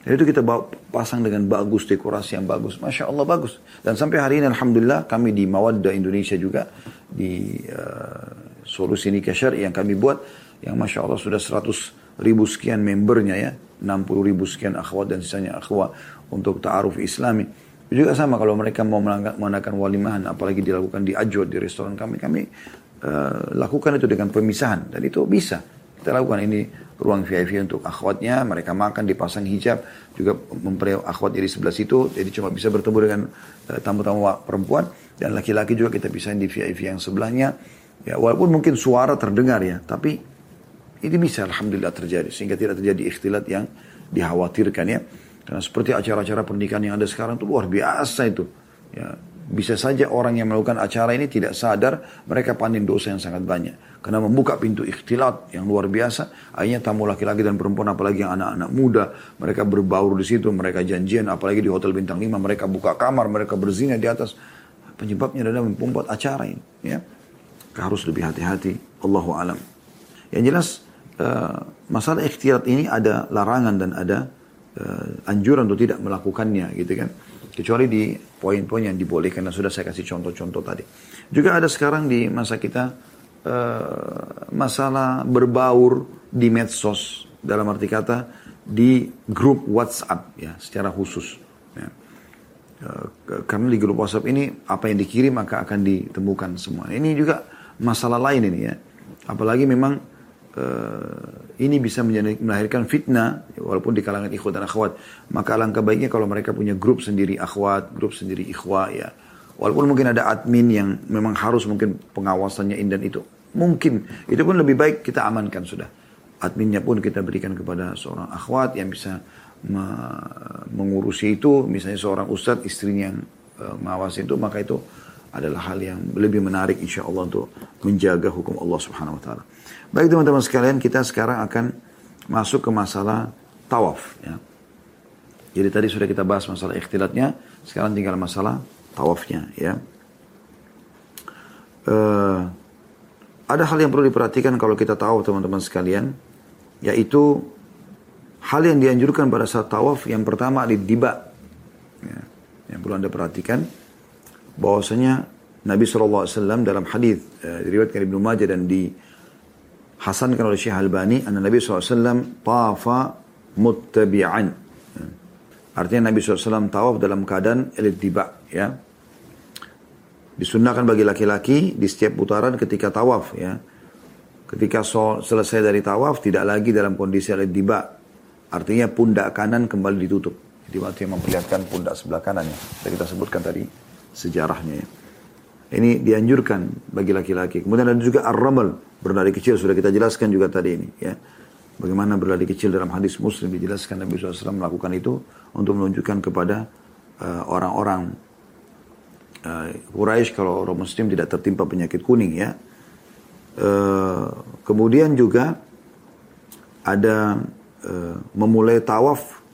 Jadi itu kita bawa, pasang dengan bagus, dekorasi yang bagus, Masya Allah bagus. Dan sampai hari ini alhamdulillah kami di Mawaddah Indonesia juga, di uh, Solusi Nikah Syar'i yang kami buat, yang Masya Allah sudah seratus ribu sekian membernya ya, enam puluh ribu sekian akhwat dan sisanya akhwat untuk ta'aruf islami. Juga sama kalau mereka mau mengadakan walimahan, apalagi dilakukan di Ajwad, di restoran kami, kami Uh, lakukan itu dengan pemisahan, dan itu bisa kita lakukan. Ini ruang V I P untuk akhwatnya, mereka makan, dipasang hijab, juga mempelai akhwatnya di sebelah situ, jadi cuma bisa bertemu dengan uh, tamu-tamu perempuan, dan laki-laki juga kita pisahin di V I P yang sebelahnya ya, walaupun mungkin suara terdengar ya, tapi ini bisa alhamdulillah terjadi sehingga tidak terjadi ikhtilat yang dikhawatirkan ya. Karena seperti acara-acara pernikahan yang ada sekarang itu luar biasa itu ya. Bisa saja orang yang melakukan acara ini tidak sadar mereka panen dosa yang sangat banyak. Karena membuka pintu ikhtilat yang luar biasa. Akhirnya tamu laki-laki dan perempuan, apalagi yang anak-anak muda, mereka berbaur di situ, mereka janjian, apalagi di hotel bintang lima, mereka buka kamar, mereka berzina di atas. Penyebabnya adalah membuat acara ini. Ya. Harus lebih hati-hati. Allahu alam. Yang jelas uh, masalah ikhtilat ini ada larangan dan ada uh, anjuran untuk tidak melakukannya, gitu kan. Kecuali di poin-poin yang dibolehkan, dan sudah saya kasih contoh-contoh tadi. Juga ada sekarang di masa kita uh, masalah berbaur di medsos, dalam arti kata di grup WhatsApp ya, secara khusus. Ya. Uh, karena di grup WhatsApp ini apa yang dikirim maka akan ditemukan semua. Ini juga masalah lain ini ya. Apalagi memang uh, ini bisa melahirkan fitnah, walaupun di kalangan ikhwat dan akhwat. Maka alangkah baiknya kalau mereka punya grup sendiri akhwat, grup sendiri ikhwat ya. Walaupun mungkin ada admin yang memang harus mungkin pengawasannya indan itu. Mungkin, itu pun lebih baik kita amankan sudah. Adminnya pun kita berikan kepada seorang akhwat yang bisa me- mengurusi itu. Misalnya seorang ustadz, istrinya yang uh, mengawasi itu, maka itu adalah hal yang lebih menarik insya Allah untuk menjaga hukum Allah subhanahu wa ta'ala. Baik teman-teman sekalian, kita sekarang akan masuk ke masalah tawaf ya. Jadi tadi sudah kita bahas masalah ikhtilatnya, sekarang tinggal masalah tawafnya ya. Uh, ada hal yang perlu diperhatikan kalau kita tawaf teman-teman sekalian, yaitu hal yang dianjurkan pada saat tawaf. Yang pertama al-ittiba' ya, yang perlu Anda perhatikan. Bahwasanya Nabi shallallahu alaihi wasallam dalam hadis eh, diriwayatkan Ibnu Majah dan dihasankan oleh Syekh Al-Albani, anna Nabi shallallahu alaihi wasallam tawafa muttabi'an. Artinya Nabi shallallahu alaihi wasallam tawaf dalam keadaan al-ittiba' ya. Disunnahkan bagi laki-laki di setiap putaran ketika tawaf ya. Ketika so- selesai dari tawaf tidak lagi dalam kondisi al-ittiba'. Artinya pundak kanan kembali ditutup. Jadi artinya memperlihatkan pundak sebelah kanannya. Jadi kita sebutkan tadi sejarahnya ya. Ini dianjurkan bagi laki-laki. Kemudian ada juga ar-ramal, berlari kecil, sudah kita jelaskan juga tadi ini ya. Bagaimana berlari kecil dalam hadis Muslim dijelaskan Nabi shallallahu alaihi wasallam melakukan itu untuk menunjukkan kepada uh, orang-orang uh, Quraisy kalau orang Muslim tidak tertimpa penyakit kuning ya. Uh, kemudian juga ada uh, memulai tawaf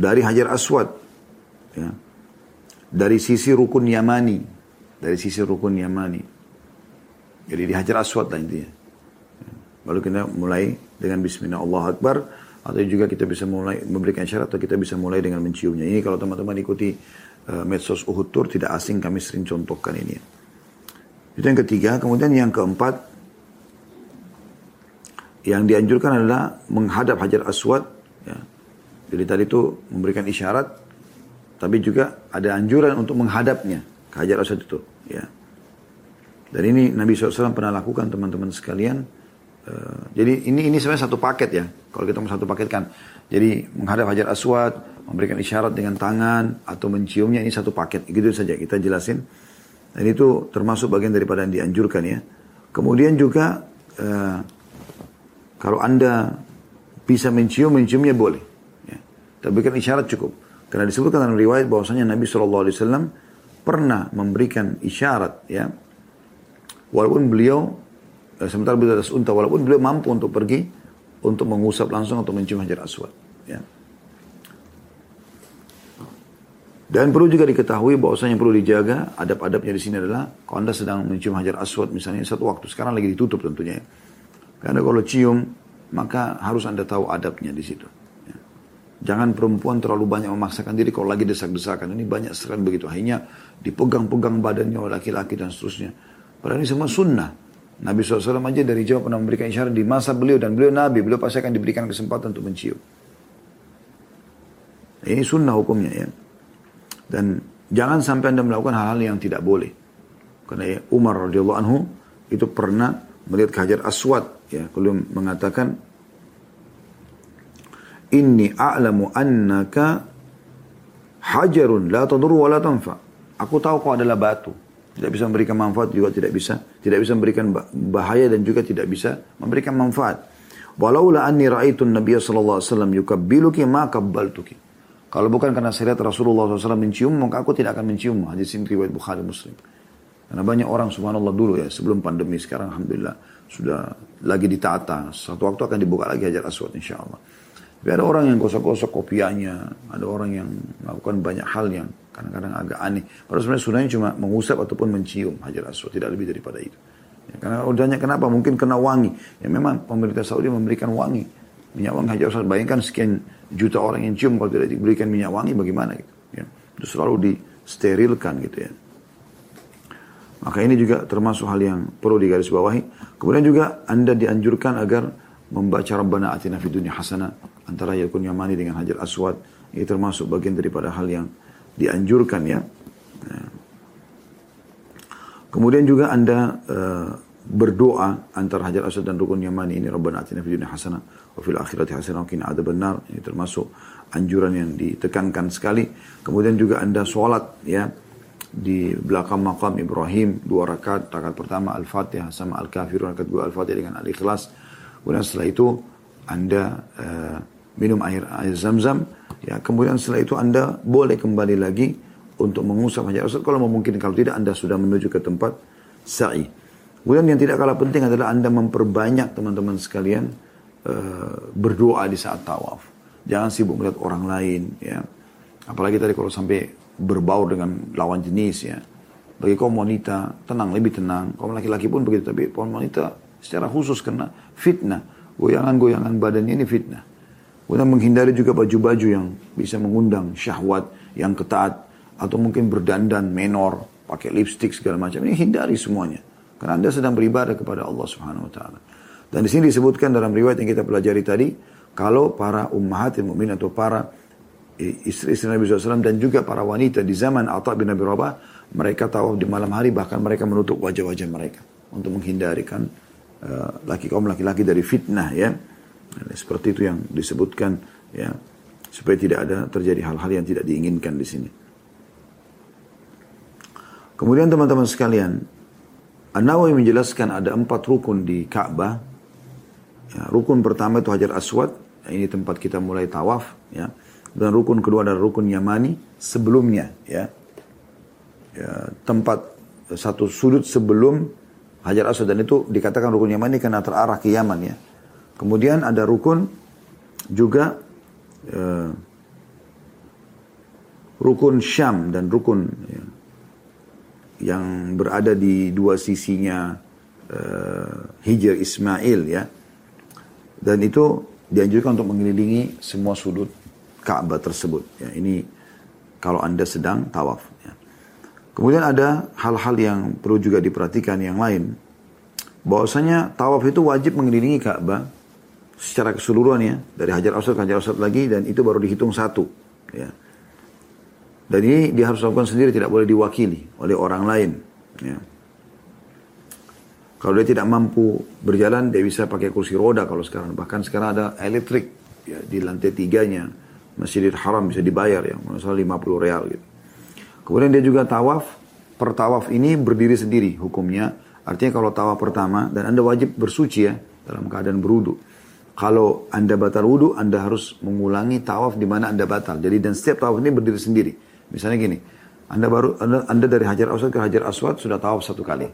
dari Hajar Aswad, ya, dari sisi rukun Yamani, dari sisi rukun Yamani. Jadi di Hajar Aswad lah intinya. Lalu kita mulai dengan Bismillah Allah Akbar, atau juga kita bisa mulai memberikan syarat, atau kita bisa mulai dengan menciumnya. Ini kalau teman-teman ikuti uh, medsos Uhud Tour tidak asing, kami sering contohkan ini. Itu yang ketiga. Kemudian yang keempat, yang dianjurkan adalah menghadap Hajar Aswad, ya. Jadi tadi itu memberikan isyarat, tapi juga ada anjuran untuk menghadapnya ke Hajar Aswad itu, ya. Dan ini Nabi shallallahu alaihi wasallam pernah lakukan, teman-teman sekalian. Uh, jadi ini ini sebenarnya satu paket, ya. Kalau kita mau satu paket kan, jadi menghadap Hajar Aswad, memberikan isyarat dengan tangan atau menciumnya, ini satu paket. Gitu saja kita jelasin. Dan itu termasuk bagian daripada yang dianjurkan, ya. Kemudian juga uh, kalau Anda bisa mencium, menciumnya boleh. Ya. Tapi kan isyarat cukup. Karena disebutkan dalam riwayat bahwasanya Nabi shallallahu alaihi wasallam pernah memberikan isyarat, ya. Walaupun beliau sementara beliau atas unta, walaupun beliau mampu untuk pergi untuk mengusap langsung atau mencium Hajar Aswad, ya. Dan perlu juga diketahui bahwasanya yang perlu dijaga adab-adabnya di sini adalah kalau Anda sedang mencium Hajar Aswad misalnya satu waktu, sekarang lagi ditutup tentunya, ya. Karena kalau cium maka harus Anda tahu adabnya di situ, ya. Jangan perempuan terlalu banyak memaksakan diri kalau lagi desak-desakan, ini banyak seran begitu, akhirnya dipegang-pegang badannya oleh laki-laki dan seterusnya. Padahal ini semua sunnah. Nabi shallallahu alaihi wasallam aja dari jauh pernah memberikan isyarat di masa beliau, dan beliau Nabi, beliau pasti akan diberikan kesempatan untuk mencium. Ini sunnah hukumnya, ya. Dan jangan sampai Anda melakukan hal-hal yang tidak boleh. Karena, ya, Umar radhiyallahu anhu itu pernah melihat ke Hajar Aswad, ya, beliau mengatakan, "Inni a'lamu annaka hajarun la tadurru wa la tanfa." Aku tahu kau adalah batu, tidak bisa memberikan manfaat juga tidak bisa, tidak bisa memberikan bahaya dan juga tidak bisa memberikan manfaat. Walaula anni ra'aitu an-nabiy sallallahu alaihi wasallam yukabbiluki ma kabbaltuki. Kalau bukan karena saya lihat Rasulullah shallallahu alaihi wasallam mencium, maka aku tidak akan mencium. Hadis ini riwayat Bukhari Muslim. Karena banyak orang subhanallah dulu, ya, sebelum pandemi, sekarang alhamdulillah sudah lagi ditata. Satu waktu akan dibuka lagi Hajar Aswad insyaallah. Tapi ada orang yang gosok-gosok kopiahnya, ada orang yang melakukan banyak hal yang kadang-kadang agak aneh. Padahal sebenarnya sunnahnya cuma mengusap ataupun mencium Hajar Aswad, tidak lebih daripada itu. Ya, karena udahnya kenapa? Mungkin kena wangi. Ya memang pemerintah Saudi memberikan wangi, minyak wangi Hajar Aswad. Bayangkan sekian juta orang yang cium, kalau tidak diberikan minyak wangi bagaimana gitu. Ya, itu selalu disterilkan gitu, ya. Maka ini juga termasuk hal yang perlu digarisbawahi. Kemudian juga Anda dianjurkan agar membaca Rabbana Atina Fid Dunya Hasanah antara Yakun Yamani dengan Hajar Aswad. Ini termasuk bagian daripada hal yang dianjurkan, ya. Nah. Kemudian juga Anda uh, berdoa antara Hajar Aswad dan Rukun Yamani ini, Rabbana atina fid dunya hasanah wa fil akhirati hasanah wa qina adzabannar. Ini termasuk anjuran yang ditekankan sekali. Kemudian juga Anda sholat, ya, di belakang maqam Ibrahim dua rakaat. Rakaat pertama Al-Fatihah sama Al-Kafirun, rakaat kedua Al-Fatihah dengan Al-Ikhlas. Kemudian setelah itu Anda uh, minum air air Zamzam. Ya, kemudian setelah itu Anda boleh kembali lagi untuk mengusap Hajar Aswad kalau memungkinkan. Kalau tidak, Anda sudah menuju ke tempat sa'i. Kemudian yang tidak kalah penting adalah Anda memperbanyak, teman-teman sekalian, uh, berdoa di saat tawaf. Jangan sibuk melihat orang lain, ya. Apalagi tadi kalau sampai berbaur dengan lawan jenis, ya. Bagi kaum wanita tenang, lebih tenang. Kaum laki-laki pun begitu, tapi kaum wanita secara khusus kena fitnah. Goyangan-goyangan badannya ini fitnah. Kemudian menghindari juga baju-baju yang bisa mengundang syahwat yang ketat, atau mungkin berdandan menor, pakai lipstik segala macam. Ini hindari semuanya. Karena Anda sedang beribadah kepada Allah Subhanahu wa taala. Dan di sini disebutkan dalam riwayat yang kita pelajari tadi, kalau para ummahatul mukminin atau para istri-istri Nabi shallallahu alaihi wasallam dan juga para wanita di zaman Ata' bin Abi Rabah, mereka tawaf di malam hari, bahkan mereka menutup wajah-wajah mereka untuk menghindarikan uh, laki kaum laki-laki dari fitnah, ya. Seperti itu yang disebutkan, ya, supaya tidak ada terjadi hal-hal yang tidak diinginkan di sini. Kemudian teman-teman sekalian, An-Nawawi menjelaskan ada empat rukun di Ka'bah. Ya, rukun pertama itu Hajar Aswad, ini tempat kita mulai tawaf, ya. Dan rukun kedua adalah rukun Yamani sebelumnya, ya. Ya, tempat satu sudut sebelum Hajar Aswad, dan itu dikatakan rukun Yamani karena terarah ke Yaman, ya. Kemudian ada rukun juga eh, rukun Syam dan rukun ya, yang berada di dua sisinya uh, Hijr Ismail ya. Dan itu dianjurkan untuk mengelilingi semua sudut Ka'bah tersebut. Ya, ini kalau Anda sedang tawaf. Ya. Kemudian ada hal-hal yang perlu juga diperhatikan yang lain. Bahwasanya tawaf itu wajib mengelilingi Ka'bah secara keseluruhan ya. Dari Hajar Aswad ke Hajar Aswad lagi, dan itu baru dihitung satu. Ya. Dan ini dia harus lakukan sendiri, tidak boleh diwakili oleh orang lain. Ya. Kalau dia tidak mampu berjalan, dia bisa pakai kursi roda kalau sekarang. Bahkan sekarang ada elektrik ya, di lantai tiganya. Masjidil Haram bisa dibayar ya, misalnya lima puluh real gitu. Kemudian dia juga tawaf. Per tawaf ini berdiri sendiri hukumnya. Artinya kalau tawaf pertama, dan Anda wajib bersuci ya, dalam keadaan berwudu. Kalau Anda batal wudu, Anda harus mengulangi tawaf di mana Anda batal. Jadi dan setiap tawaf ini berdiri sendiri. Misalnya gini, Anda baru Anda, anda dari Hajar Aswad ke Hajar Aswad sudah tawaf satu kali.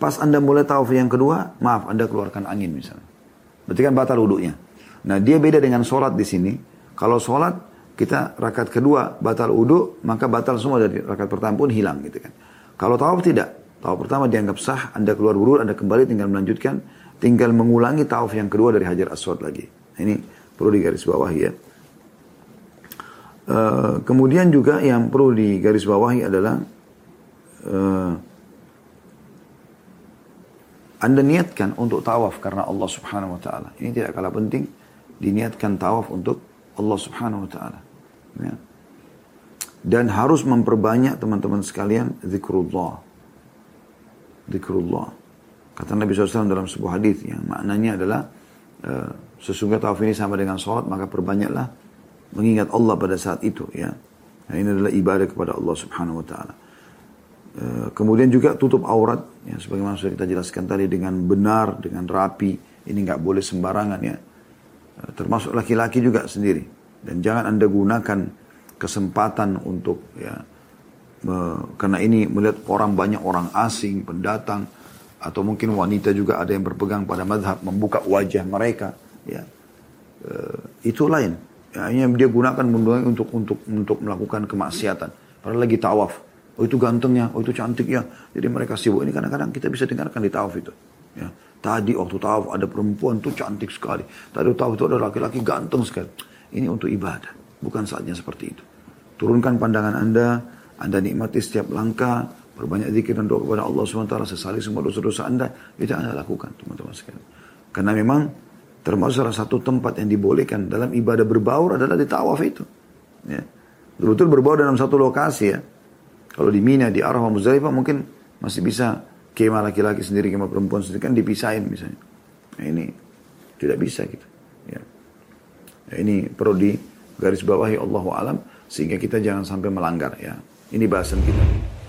Pas Anda mulai tawaf yang kedua, maaf, Anda keluarkan angin misalnya. Berarti kan batal wudunya. Nah, dia beda dengan sholat di sini. Kalau sholat, kita rakaat kedua batal wudu, maka batal semua dari rakaat pertama pun hilang gitu kan. Kalau tawaf tidak. Tawaf pertama dianggap sah, Anda keluar wudu, Anda kembali tinggal melanjutkan, tinggal mengulangi tawaf yang kedua dari Hajar Aswad lagi. Ini perlu digarisbawahi ya. E, kemudian juga yang perlu digarisbawahi adalah... E, Anda niatkan untuk tawaf karena Allah subhanahu wa ta'ala. Ini tidak kalah penting, diniatkan tawaf untuk Allah subhanahu wa ta'ala. Ya. Dan harus memperbanyak teman-teman sekalian, zikrullah. Zikrullah. Kata Nabi shallallahu alaihi wasallam dalam sebuah hadis yang maknanya adalah, uh, sesungguhnya tawaf ini sama dengan sholat, maka perbanyaklah mengingat Allah pada saat itu. Ya. Nah, ini adalah ibadah kepada Allah subhanahu wa ta'ala. Uh, kemudian juga tutup aurat ya, sebagaimana sudah kita jelaskan tadi, dengan benar, dengan rapi. Ini nggak boleh sembarangan ya, uh, termasuk laki-laki juga sendiri. Dan jangan Anda gunakan kesempatan untuk ya, uh, karena ini melihat orang, banyak orang asing, pendatang, atau mungkin wanita juga ada yang berpegang pada mazhab membuka wajah mereka ya, uh, itu lain ya, yang dia gunakan untuk untuk untuk melakukan kemaksiatan. Padahal lagi tawaf, oh itu gantengnya, oh itu cantiknya. Jadi mereka sibuk. Ini kadang-kadang kita bisa dengarkan di tawaf itu. Ya. Tadi waktu tawaf ada perempuan tuh cantik sekali. Tadi tawaf itu ada laki-laki ganteng sekali. Ini untuk ibadah. Bukan saatnya seperti itu. Turunkan pandangan Anda. Anda nikmati setiap langkah. Perbanyak zikir dan doa kepada Allah subhanahu wa taala. Sesali semua dosa-dosa Anda. Itu Anda lakukan, teman-teman sekalian. Karena memang termasuk salah satu tempat yang dibolehkan dalam ibadah berbaur adalah di tawaf itu. Ya. Betul-betul berbaur dalam satu lokasi ya. Kalau di Mina, di Arafah, Muzdalifah mungkin masih bisa kemah laki-laki sendiri, kemah perempuan sendiri, kan dipisahin misalnya. Nah, ini tidak bisa gitu. Ya. Nah, ini perlu digarisbawahi, Allahu a'lam, sehingga kita jangan sampai melanggar ya. Ini bahasan kita.